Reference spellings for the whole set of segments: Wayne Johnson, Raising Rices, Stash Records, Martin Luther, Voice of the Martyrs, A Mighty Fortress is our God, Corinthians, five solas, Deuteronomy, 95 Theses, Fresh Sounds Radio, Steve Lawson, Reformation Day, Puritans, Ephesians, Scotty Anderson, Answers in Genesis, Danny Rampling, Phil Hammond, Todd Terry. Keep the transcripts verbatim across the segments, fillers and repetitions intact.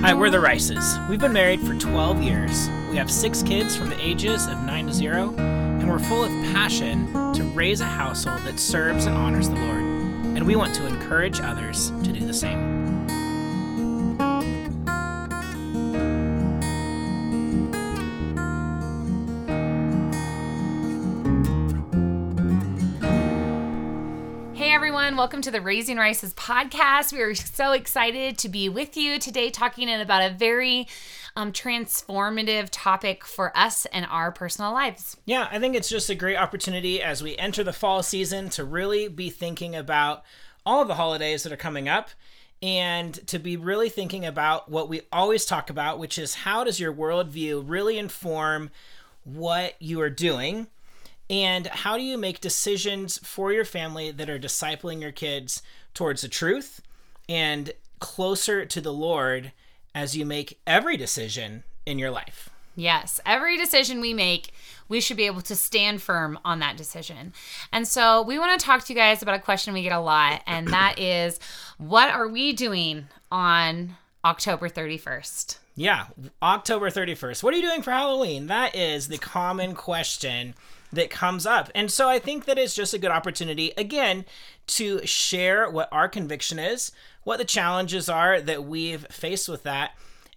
Hi, we're the Rices. We've been married for twelve years. We have six kids from the ages of nine to zero, and we're full of passion to raise a household that serves and honors the Lord. And we want to encourage others to do the same. Welcome to the Raising Rices podcast. We are so excited to be with you today talking about a very um, transformative topic for us and our personal lives. Yeah, I think it's just a great opportunity as we enter the fall season to really be thinking about all of the holidays that are coming up and to be really thinking about what we always talk about, which is how does your worldview really inform what you are doing? And how do you make decisions for your family that are discipling your kids towards the truth and closer to the Lord as you make every decision in your life? Yes, every decision we make, we should be able to stand firm on that decision. And so we want to talk to you guys about a question we get a lot, and that is, what are we doing on October thirty-first? Yeah, October thirty-first. What are you doing for Halloween? That is the common question that comes up. And so I think that it's just a good opportunity, again, to share what our conviction is, what the challenges are that we've faced with that,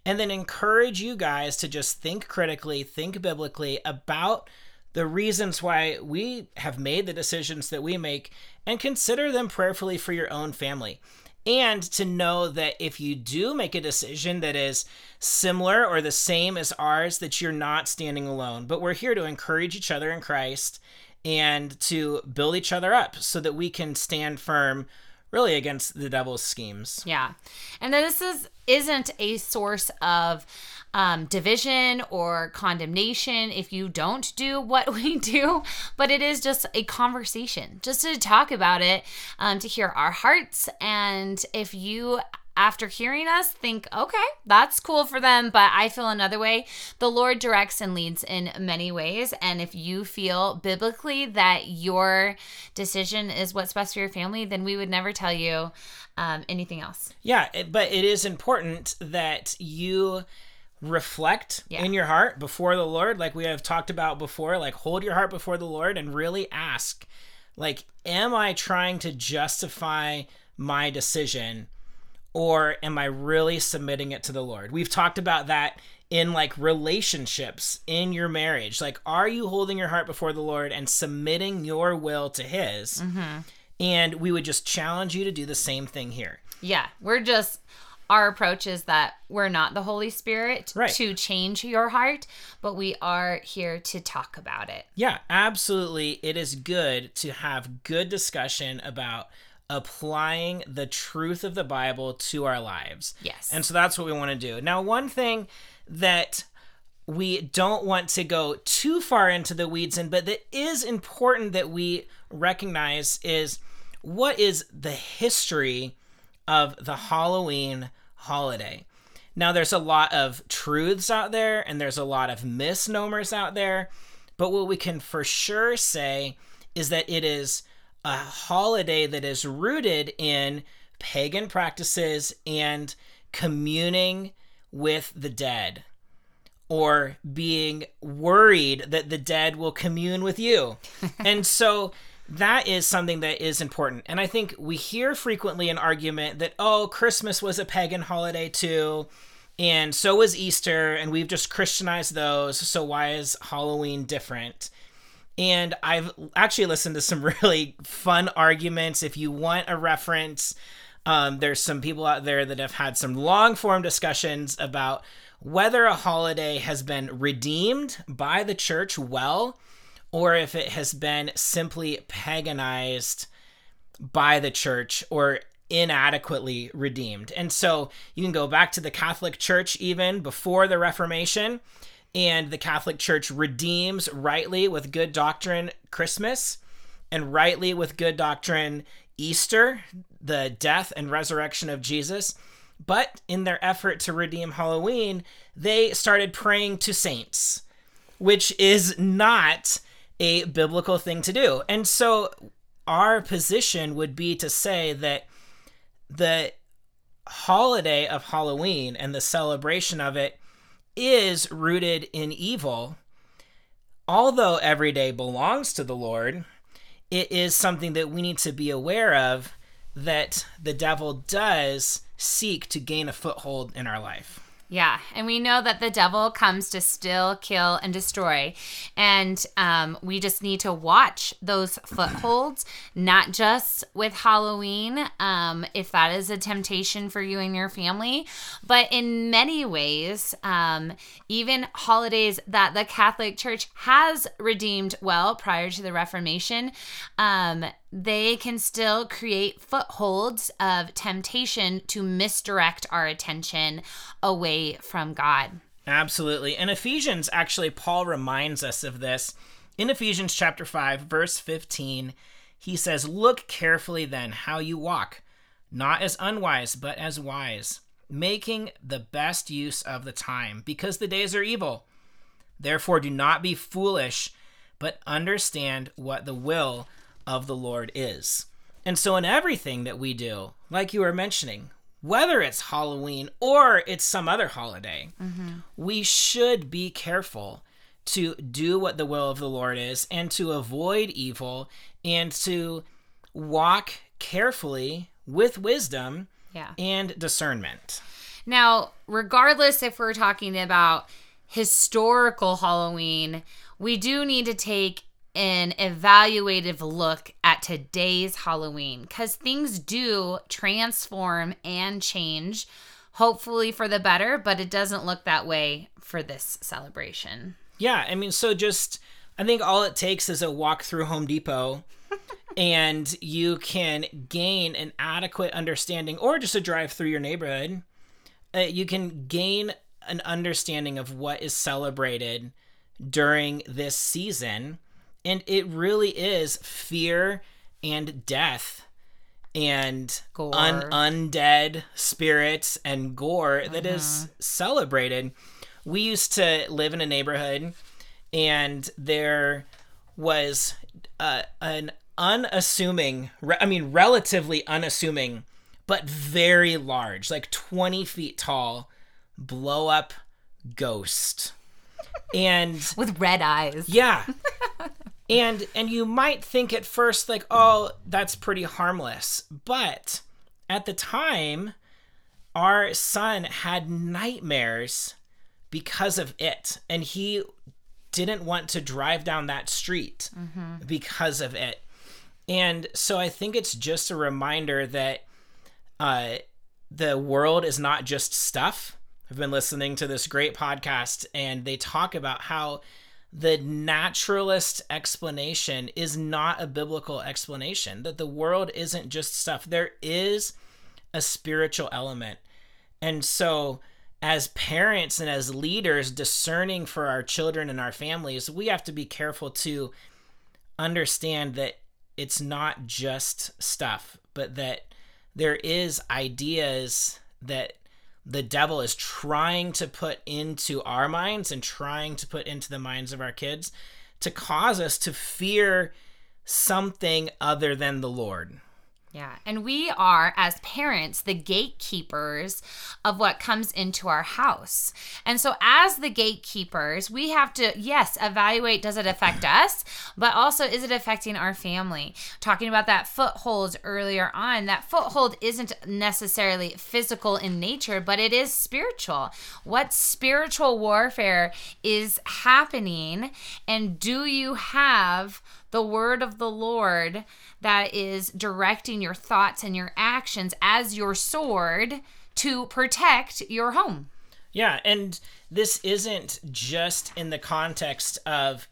and then encourage you guys to just think critically, think biblically about the reasons why we have made the decisions that we make, and consider them prayerfully for your own family. And to know that if you do make a decision that is similar or the same as ours, that you're not standing alone. But we're here to encourage each other in Christ and to build each other up so that we can stand firm really against the devil's schemes. Yeah. And then this is, isn't a source of um, division or condemnation if you don't do what we do, but it is just a conversation, just to talk about it, um, to hear our hearts. And if you, after hearing us, think, okay, that's cool for them, but I feel another way. The Lord directs and leads in many ways. And if you feel biblically that your decision is what's best for your family, then we would never tell you um, anything else. Yeah, but it is important that you reflect yeah. in your heart before the Lord, like we have talked about before, like hold your heart before the Lord and really ask, like, am I trying to justify my decision? Or am I really submitting it to the Lord? We've talked about that in like relationships, in your marriage. Like, are you holding your heart before the Lord and submitting your will to his? Mm-hmm. And we would just challenge you to do the same thing here. Yeah, we're just... Our approach is that we're not the Holy Spirit right. to change your heart, but we are here to talk about it. Yeah, absolutely. It is good to have good discussion about applying the truth of the Bible to our lives. Yes. And so that's what we want to do. Now, one thing that we don't want to go too far into the weeds in, but that is important that we recognize is what is the history of the Halloween holiday. Now, there's a lot of truths out there, and there's a lot of misnomers out there, but what we can for sure say is that it is a holiday that is rooted in pagan practices and communing with the dead, or being worried that the dead will commune with you. And so that is something that is important. And I think we hear frequently an argument that, oh, Christmas was a pagan holiday too, and so was Easter, and we've just Christianized those, so why is Halloween different? And I've actually listened to some really fun arguments. If you want a reference, um, there's some people out there that have had some long-form discussions about whether a holiday has been redeemed by the church well, or if it has been simply paganized by the church or inadequately redeemed. And so you can go back to the Catholic Church even before the Reformation, and the Catholic Church redeems rightly with good doctrine Christmas, and rightly with good doctrine Easter, the death and resurrection of Jesus. But in their effort to redeem Halloween, they started praying to saints, which is not a biblical thing to do. And so our position would be to say that the holiday of Halloween and the celebration of it is rooted in evil, although every day belongs to the Lord, it is something that we need to be aware of, that the devil does seek to gain a foothold in our life. Yeah, and we know that the devil comes to steal, kill, and destroy. And um, we just need to watch those footholds, not just with Halloween, um, if that is a temptation for you and your family. But in many ways, um, even holidays that the Catholic Church has redeemed well prior to the Reformation, um, they can still create footholds of temptation to misdirect our attention away from God. Absolutely. And Ephesians, actually, Paul reminds us of this. In Ephesians chapter five, verse fifteen, he says, "Look carefully then how you walk, not as unwise, but as wise, making the best use of the time, because the days are evil. Therefore, do not be foolish, but understand what the will of of the Lord is." And so in everything that we do, like you were mentioning, whether it's Halloween or it's some other holiday, mm-hmm. we should be careful to do what the will of the Lord is and to avoid evil and to walk carefully with wisdom yeah. and discernment. Now, regardless if we're talking about historical Halloween, we do need to take an evaluative look at today's Halloween, because things do transform and change, hopefully for the better, but it doesn't look that way for this celebration. Yeah, I mean, so just, I think all it takes is a walk through Home Depot and you can gain an adequate understanding, or just a drive through your neighborhood. Uh, you can gain an understanding of what is celebrated during this season. And it really is fear and death and un- undead spirits and gore uh-huh. that is celebrated. We used to live in a neighborhood, and there was uh, an unassuming, re- I mean, relatively unassuming, but very large, like twenty feet tall, blow-up ghost. And with red eyes. Yeah. And and you might think at first, like, oh, that's pretty harmless. But at the time, our son had nightmares because of it. And he didn't want to drive down that street mm-hmm. because of it. And so I think it's just a reminder that uh, the world is not just stuff. I've been listening to this great podcast, and they talk about how the naturalist explanation is not a biblical explanation, that the world isn't just stuff. There is a spiritual element. And so as parents and as leaders discerning for our children and our families, we have to be careful to understand that it's not just stuff, but that there is ideas that the devil is trying to put into our minds and trying to put into the minds of our kids to cause us to fear something other than the Lord. Yeah, and we are, as parents, the gatekeepers of what comes into our house. And so as the gatekeepers, we have to, yes, evaluate, does it affect us, but also is it affecting our family? Talking about that foothold earlier on, that foothold isn't necessarily physical in nature, but it is spiritual. What spiritual warfare is happening, and do you have the word of the Lord that is directing your thoughts and your actions as your sword to protect your home? Yeah, and this isn't just in the context of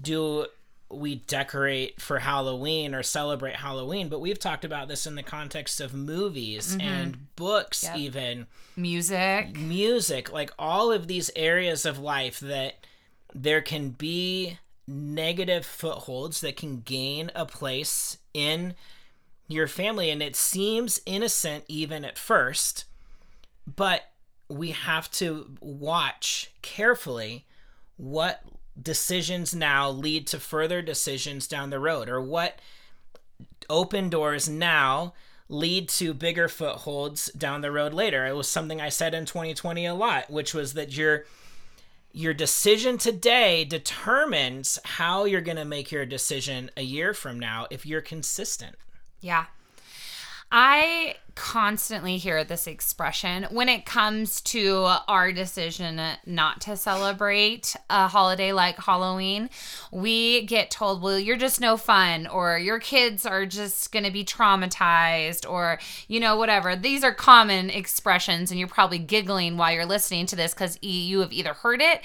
do we decorate for Halloween or celebrate Halloween, but we've talked about this in the context of movies mm-hmm. and books yep. even. Music. Music, like all of these areas of life that there can be negative footholds that can gain a place in your family. And it seems innocent even at first, but we have to watch carefully what decisions now lead to further decisions down the road, or what open doors now lead to bigger footholds down the road later. It was something I said in twenty twenty a lot, which was that your your decision today determines how you're going to make your decision a year from now if you're consistent. Yeah. I constantly hear this expression when it comes to our decision not to celebrate a holiday like Halloween. We get told, well, you're just no fun, or your kids are just going to be traumatized, or, you know, whatever. These are common expressions, and you're probably giggling while you're listening to this because you have either heard it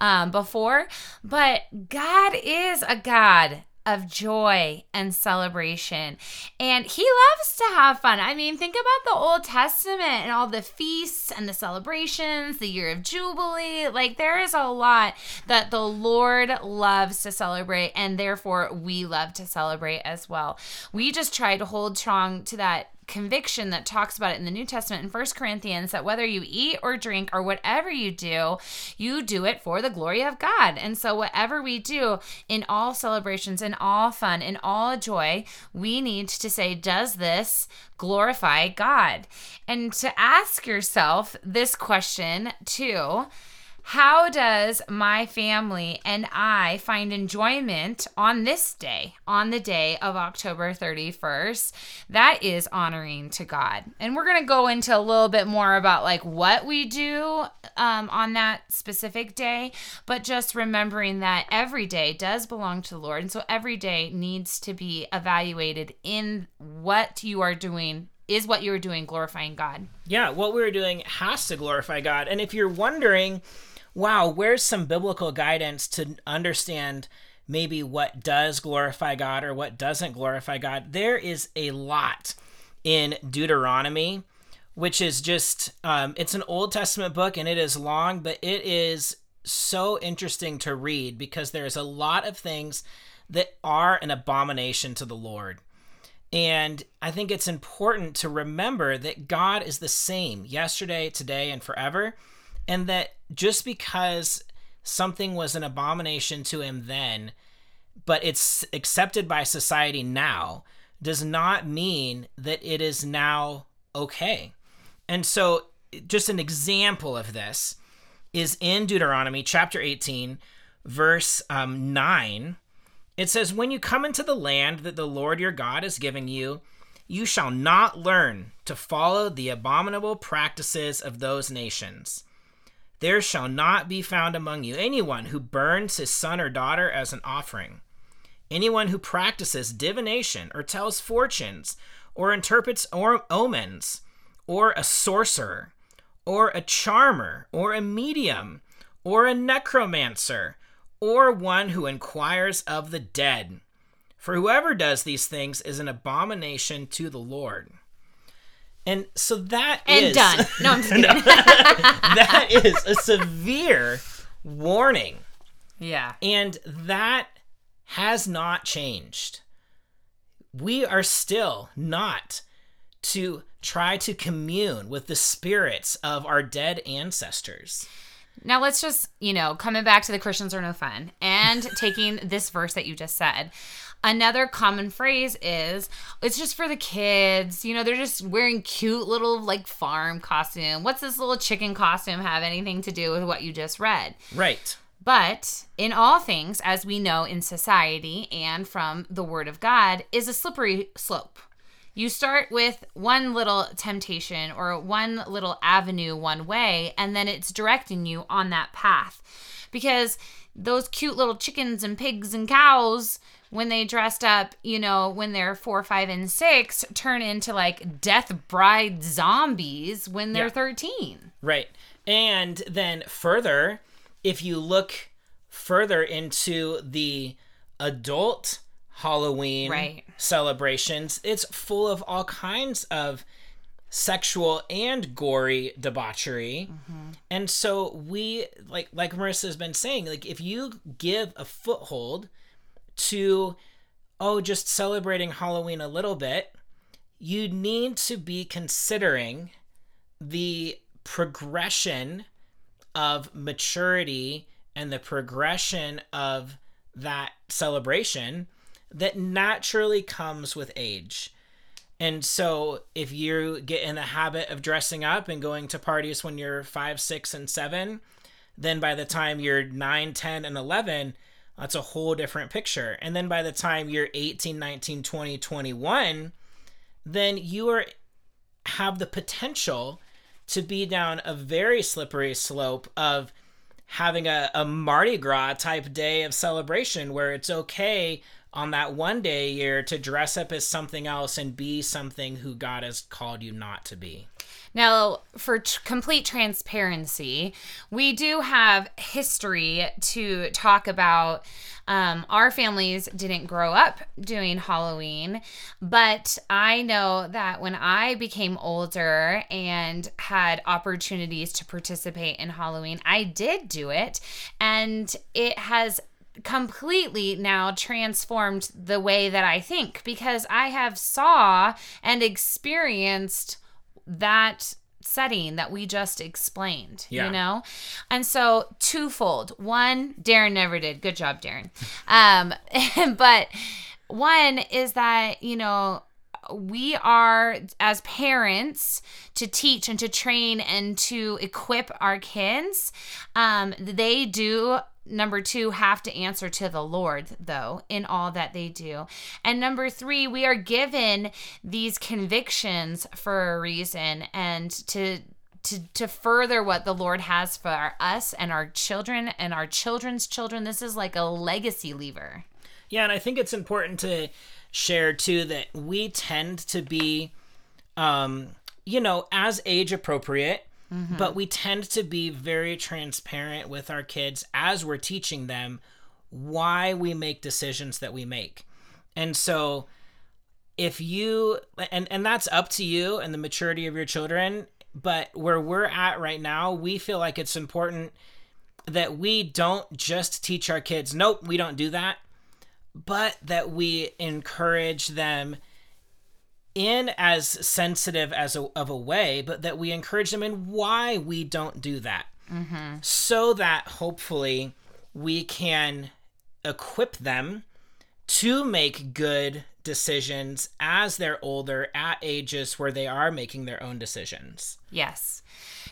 um, before. But God is a God of joy and celebration. And he loves to have fun. I mean, think about the Old Testament and all the feasts and the celebrations, the year of Jubilee. Like, there is a lot that the Lord loves to celebrate, and therefore we love to celebrate as well. We just try to hold strong to that conviction that talks about it in the New Testament in First Corinthians, that whether you eat or drink or whatever you do, you do it for the glory of God. And so whatever we do in all celebrations, in all fun, in all joy, we need to say, does this glorify God? And to ask yourself this question too: how does my family and I find enjoyment on this day, on the day of October thirty-first? That is honoring to God. And we're going to go into a little bit more about like what we do um, on that specific day, but just remembering that every day does belong to the Lord. And so every day needs to be evaluated in what you are doing. Is what you are doing glorifying God? Yeah, what we were doing has to glorify God. And if you're wondering, wow, where's some biblical guidance to understand maybe what does glorify God or what doesn't glorify God, there is a lot in Deuteronomy, which is just, um, it's an Old Testament book and it is long, but it is so interesting to read because there's a lot of things that are an abomination to the Lord. And I think it's important to remember that God is the same yesterday, today, and forever. And that just because something was an abomination to him then, but it's accepted by society now, does not mean that it is now okay. And so just an example of this is in Deuteronomy chapter eighteen, verse um, nine. It says, when you come into the land that the Lord your God is giving you, you shall not learn to follow the abominable practices of those nations. There shall not be found among you anyone who burns his son or daughter as an offering, anyone who practices divination or tells fortunes or interprets omens, or a sorcerer, or a charmer, or a medium, or a necromancer, or one who inquires of the dead. For whoever does these things is an abomination to the Lord. And so that and is... And done. No, I'm just kidding. No, that is a severe warning. Yeah. And that has not changed. We are still not to try to commune with the spirits of our dead ancestors. Now let's just, you know, coming back to the Christians are no fun and taking this verse that you just said. Another common phrase is, it's just for the kids. You know, they're just wearing cute little like farm costume. What's this little chicken costume have anything to do with what you just read? Right. But in all things, as we know in society and from the Word of God, is a slippery slope. You start with one little temptation or one little avenue one way, and then it's directing you on that path. Because those cute little chickens and pigs and cows, when they dressed up, you know, when they're four, five, and six, turn into like death bride zombies when they're yeah. thirteen. Right. And then further, if you look further into the adult Halloween right. celebrations, it's full of all kinds of sexual and gory debauchery. Mm-hmm. And so we, like like Marissa's been saying, like if you give a foothold to, oh, just celebrating Halloween a little bit, you need to be considering the progression of maturity and the progression of that celebration that naturally comes with age. And so if you get in the habit of dressing up and going to parties when you're five, six, and seven, then by the time you're nine, ten, and eleven, that's a whole different picture. And then by the time you're eighteen, nineteen, twenty, twenty-one, then you are have the potential to be down a very slippery slope of having a, a Mardi Gras type day of celebration where it's okay on that one day a year to dress up as something else and be something who God has called you not to be. Now, for t- complete transparency, we do have history to talk about. Um, our families didn't grow up doing Halloween, but I know that when I became older and had opportunities to participate in Halloween, I did do it, and it has completely now transformed the way that I think, because I have saw and experienced that setting that we just explained, yeah. you know? And so twofold. One, Darren never did. Good job, Darren. Um, but one is that, you know, we are, as parents, to teach and to train and to equip our kids. Um, they do, number two, have to answer to the Lord, though, in all that they do. And number three, we are given these convictions for a reason and to to to further what the Lord has for our, us and our children and our children's children. This is like a legacy lever. Yeah, and I think it's important to share, too, that we tend to be, um, you know, as age appropriate, mm-hmm. but we tend to be very transparent with our kids as we're teaching them why we make decisions that we make. And so if you, and, and that's up to you and the maturity of your children, but where we're at right now, we feel like it's important that we don't just teach our kids, nope, we don't do that, but that we encourage them in as sensitive as a, of a way, but that we encourage them in why we don't do that. Mm-hmm. So that hopefully we can equip them to make good decisions as they're older at ages where they are making their own decisions. Yes.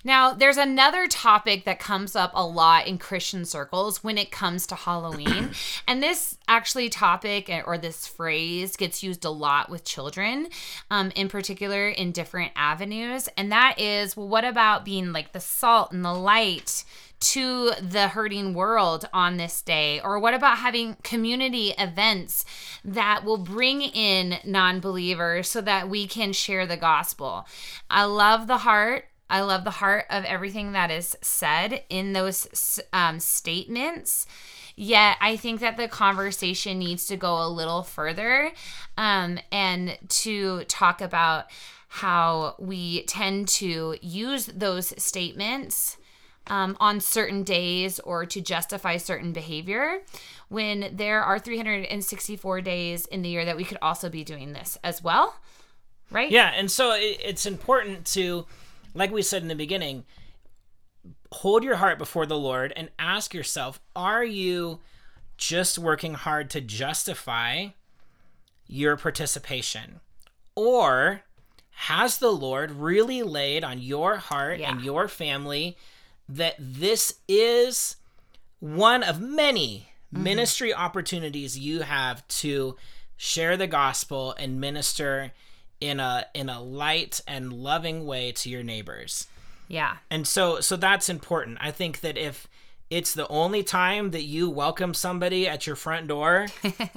Now, there's another topic that comes up a lot in Christian circles when it comes to Halloween. And this actually topic or this phrase gets used a lot with children, um, in particular in different avenues. And that is, well, what about being like the salt and the light to the hurting world on this day? Or what about having community events that will bring in non-believers so that we can share the gospel? I love the heart. I love the heart of everything that is said in those um, statements. Yet I think that the conversation needs to go a little further um, and to talk about how we tend to use those statements Um, on certain days or to justify certain behavior when there are three hundred sixty-four days in the year that we could also be doing this as well, right? Yeah, and so it, it's important to, like we said in the beginning, hold your heart before the Lord and ask yourself, are you just working hard to justify your participation? Or has the Lord really laid on your heart yeah. and your family that this is one of many mm-hmm. ministry opportunities you have to share the gospel and minister in a in a light and loving way to your neighbors? Yeah. And so so that's important. I think that if it's the only time that you welcome somebody at your front door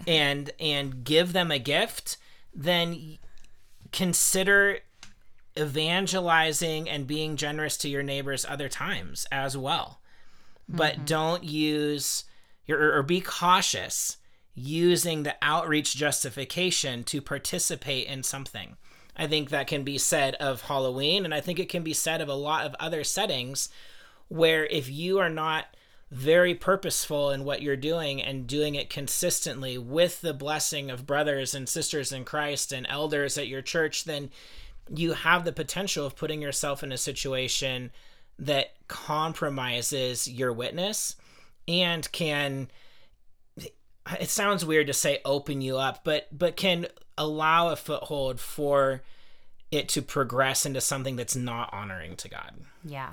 and and give them a gift, then consider evangelizing and being generous to your neighbors other times as well. But mm-hmm. don't use your, or be cautious using the outreach justification to participate in something. I think that can be said of Halloween, and I think it can be said of a lot of other settings where if you are not very purposeful in what you're doing and doing it consistently with the blessing of brothers and sisters in Christ and elders at your church, then you have the potential of putting yourself in a situation that compromises your witness and can it sounds weird to say open you up, but but can allow a foothold for it to progress into something that's not honoring to God. Yeah.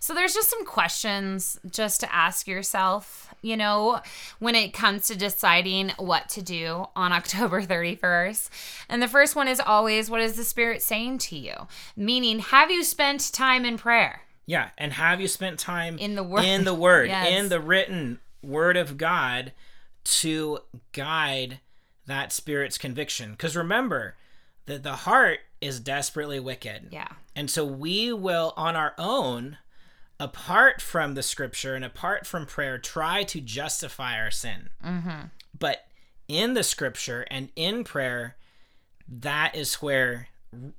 So there's just some questions just to ask yourself, you know, when it comes to deciding what to do on October thirty-first. And the first one is always, what is the Spirit saying to you? Meaning, have you spent time in prayer? Yeah. And have you spent time in the Word, in the, word, yes. in the written Word of God to guide that Spirit's conviction? Because remember that the heart is desperately wicked. Yeah. And so we will, on our own, apart from the scripture and apart from prayer, try to justify our sin. Mm-hmm. But in the scripture and in prayer, that is where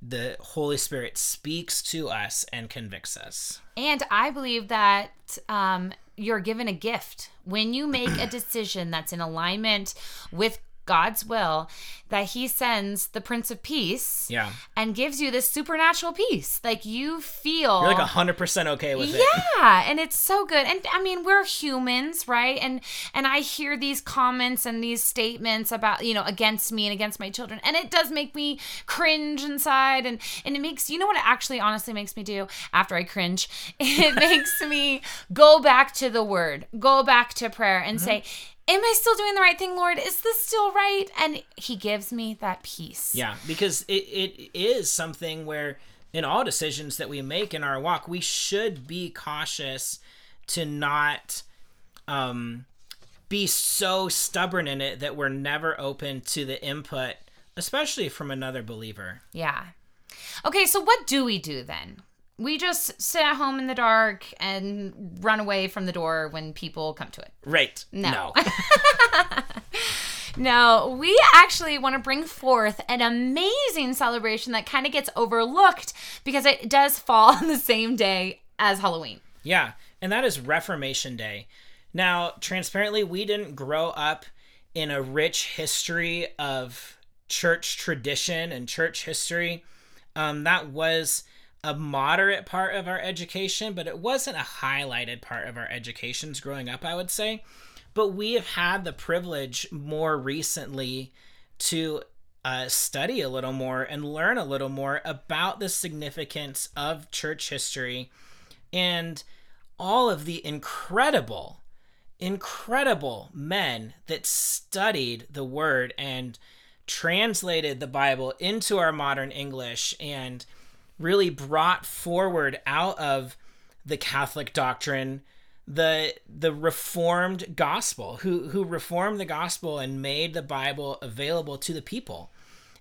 the Holy Spirit speaks to us and convicts us. And I believe that um, you're given a gift when you make a decision that's in alignment with God's will, that He sends the Prince of Peace, yeah, and gives you this supernatural peace. Like, you feel you're like one hundred percent okay with it. Yeah, and it's so good. And I mean, we're humans, right? And and I hear these comments and these statements about, you know, against me and against my children, and it does make me cringe inside, and and it makes, you know what it actually honestly makes me do after I cringe? It makes me go back to the Word, go back to prayer and mm-hmm. say, am I still doing the right thing, Lord? Is this still right? And He gives me that peace. Yeah, because it, it is something where in all decisions that we make in our walk, we should be cautious to not um, be so stubborn in it that we're never open to the input, especially from another believer. Yeah. Okay, so what do we do then? We just sit at home in the dark and run away from the door when people come to it. Right. No. No. No, we actually want to bring forth an amazing celebration that kind of gets overlooked because it does fall on the same day as Halloween. Yeah, and that is Reformation Day. Now, transparently, we didn't grow up in a rich history of church tradition and church history. Um, that was a moderate part of our education, but it wasn't a highlighted part of our educations growing up, I would say. But we have had the privilege more recently to uh, study a little more and learn a little more about the significance of church history and all of the incredible, incredible men that studied the Word and translated the Bible into our modern English and really brought forward out of the Catholic doctrine the the Reformed gospel, who who reformed the gospel and made the Bible available to the people.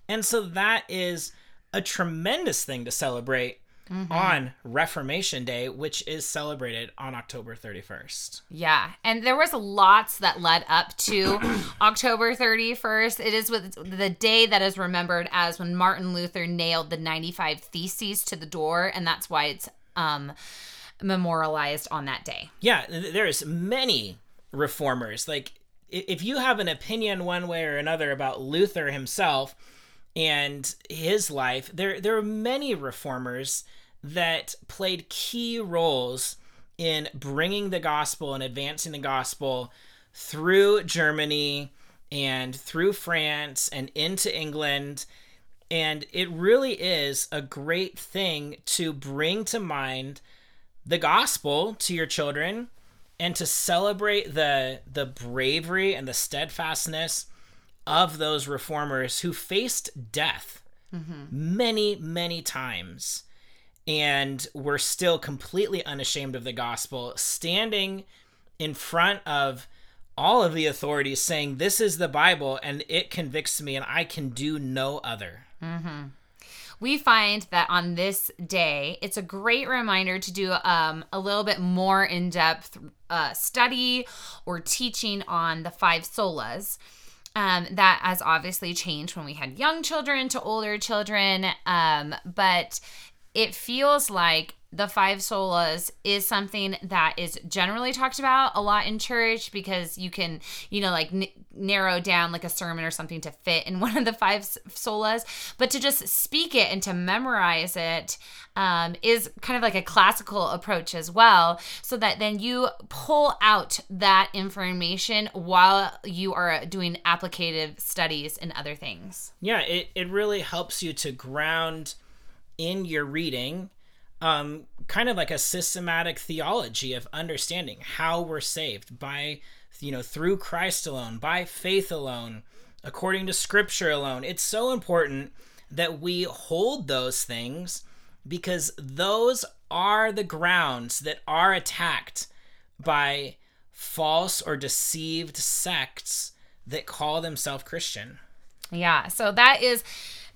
And so that is a tremendous thing to celebrate mm-hmm. on Reformation Day, which is celebrated on October thirty-first. Yeah, and there was lots that led up to October thirty-first. It is with the day that is remembered as when Martin Luther nailed the ninety-five Theses to the door, and that's why it's um, memorialized on that day. Yeah, there is many reformers. Like, if you have an opinion one way or another about Luther himself and his life, there there are many reformers that played key roles in bringing the gospel and advancing the gospel through Germany and through France and into England. And it really is a great thing to bring to mind the gospel to your children and to celebrate the the bravery and the steadfastness of those reformers who faced death mm-hmm. many, many times and were still completely unashamed of the gospel, standing in front of all of the authorities saying, this is the Bible and it convicts me and I can do no other. Mm-hmm. We find that on this day, it's a great reminder to do um, a little bit more in-depth uh, study or teaching on the five solas. Um, that has obviously changed when we had young children to older children, um, but it feels like the five solas is something that is generally talked about a lot in church, because you can, you know, like n- narrow down like a sermon or something to fit in one of the five solas. But to just speak it and to memorize it um, is kind of like a classical approach as well, so that then you pull out that information while you are doing applicative studies and other things. Yeah, it, it really helps you to ground in your reading Um, kind of like a systematic theology of understanding how we're saved by, you know, through Christ alone, by faith alone, according to Scripture alone. It's so important that we hold those things, because those are the grounds that are attacked by false or deceived sects that call themselves Christian. Yeah, so that is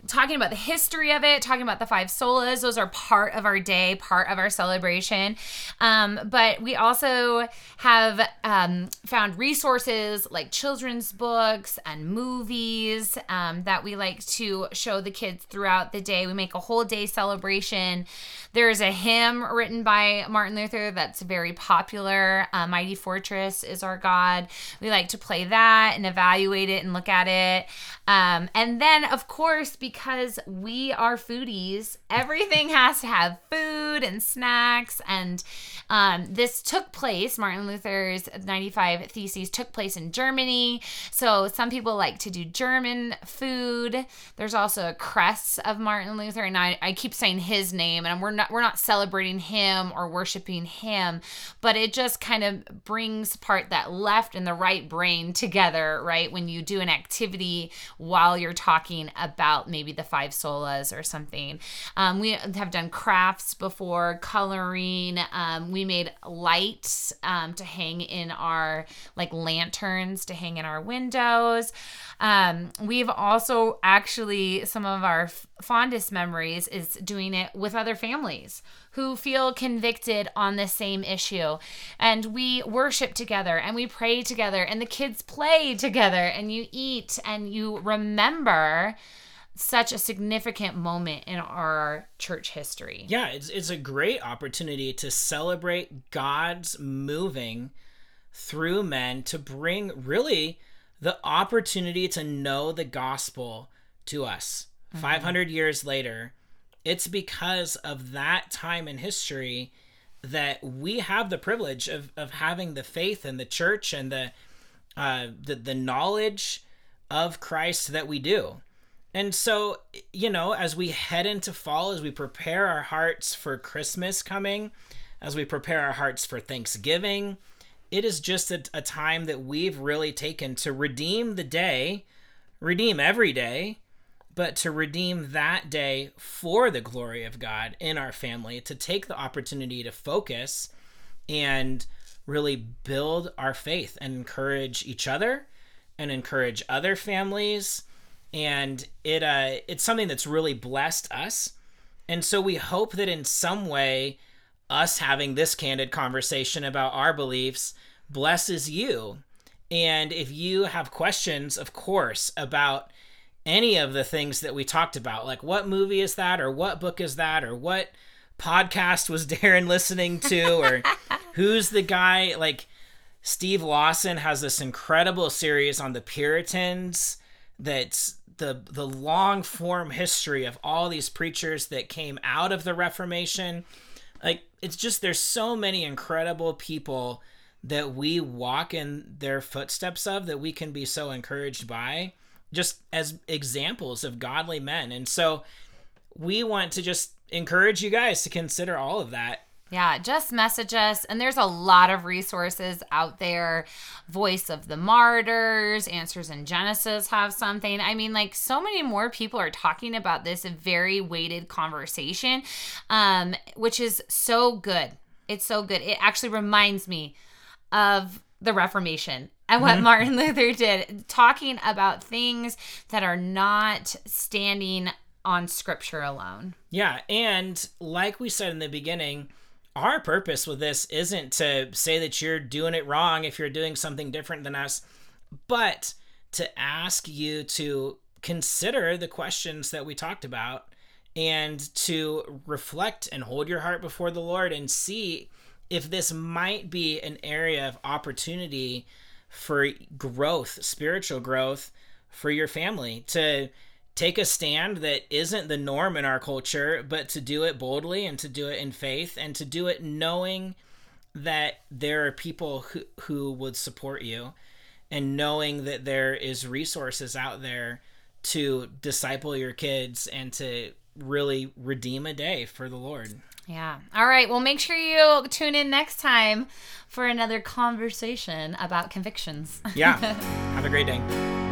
talking about the history of it, talking about the five solas. Those are part of our day, part of our celebration. Um, but we also have um, found resources like children's books and movies um, that we like to show the kids throughout the day. We make a whole day celebration. There's a hymn written by Martin Luther that's very popular. A Mighty Fortress is Our God. We like to play that and evaluate it and look at it. Um, and then, of course, because Because we are foodies, everything has to have food and snacks. And um, this took place, Martin Luther's ninety-five Theses took place in Germany. So some people like to do German food. There's also a crest of Martin Luther. And I, I keep saying his name, and we're not we're not celebrating him or worshiping him, but it just kind of brings part that left and the right brain together, right? When you do an activity while you're talking about maybe the five solas or something. Um, we have done crafts before, coloring. Um, we made lights um, to hang in our, like lanterns to hang in our windows. Um, we've also actually, some of our f- fondest memories is doing it with other families who feel convicted on the same issue. And we worship together, and we pray together, and the kids play together, and you eat, and you remember such a significant moment in our church history. Yeah, it's it's a great opportunity to celebrate God's moving through men to bring really the opportunity to know the gospel to us. Mm-hmm. five hundred years later, it's because of that time in history that we have the privilege of of having the faith and the church and the uh, the, the knowledge of Christ that we do. And so, you know, as we head into fall, as we prepare our hearts for Christmas coming, as we prepare our hearts for Thanksgiving, it is just a, a time that we've really taken to redeem the day, redeem every day, but to redeem that day for the glory of God in our family, to take the opportunity to focus and really build our faith and encourage each other and encourage other families. And it uh, it's something that's really blessed us. And so we hope that in some way, us having this candid conversation about our beliefs blesses you. And if you have questions, of course, about any of the things that we talked about, like what movie is that, or what book is that, or what podcast was Darren listening to, or who's the guy, like Steve Lawson has this incredible series on the Puritans that's the the long form history of all these preachers that came out of the Reformation. Like, it's just, there's so many incredible people that we walk in their footsteps of, that we can be so encouraged by, just as examples of godly men. And so we want to just encourage you guys to consider all of that. Yeah, just message us. And there's a lot of resources out there. Voice of the Martyrs, Answers in Genesis have something. I mean, like, so many more people are talking about this very weighted conversation, um, which is so good. It's so good. It actually reminds me of the Reformation and what mm-hmm. Martin Luther did, talking about things that are not standing on Scripture alone. Yeah, and like we said in the beginning, our purpose with this isn't to say that you're doing it wrong if you're doing something different than us, but to ask you to consider the questions that we talked about and to reflect and hold your heart before the Lord and see if this might be an area of opportunity for growth, spiritual growth for your family, to take a stand that isn't the norm in our culture, but to do it boldly and to do it in faith and to do it knowing that there are people who, who would support you and knowing that there is resources out there to disciple your kids and to really redeem a day for the Lord. Yeah. All right. Well, make sure you tune in next time for another conversation about convictions. Yeah. Have a great day.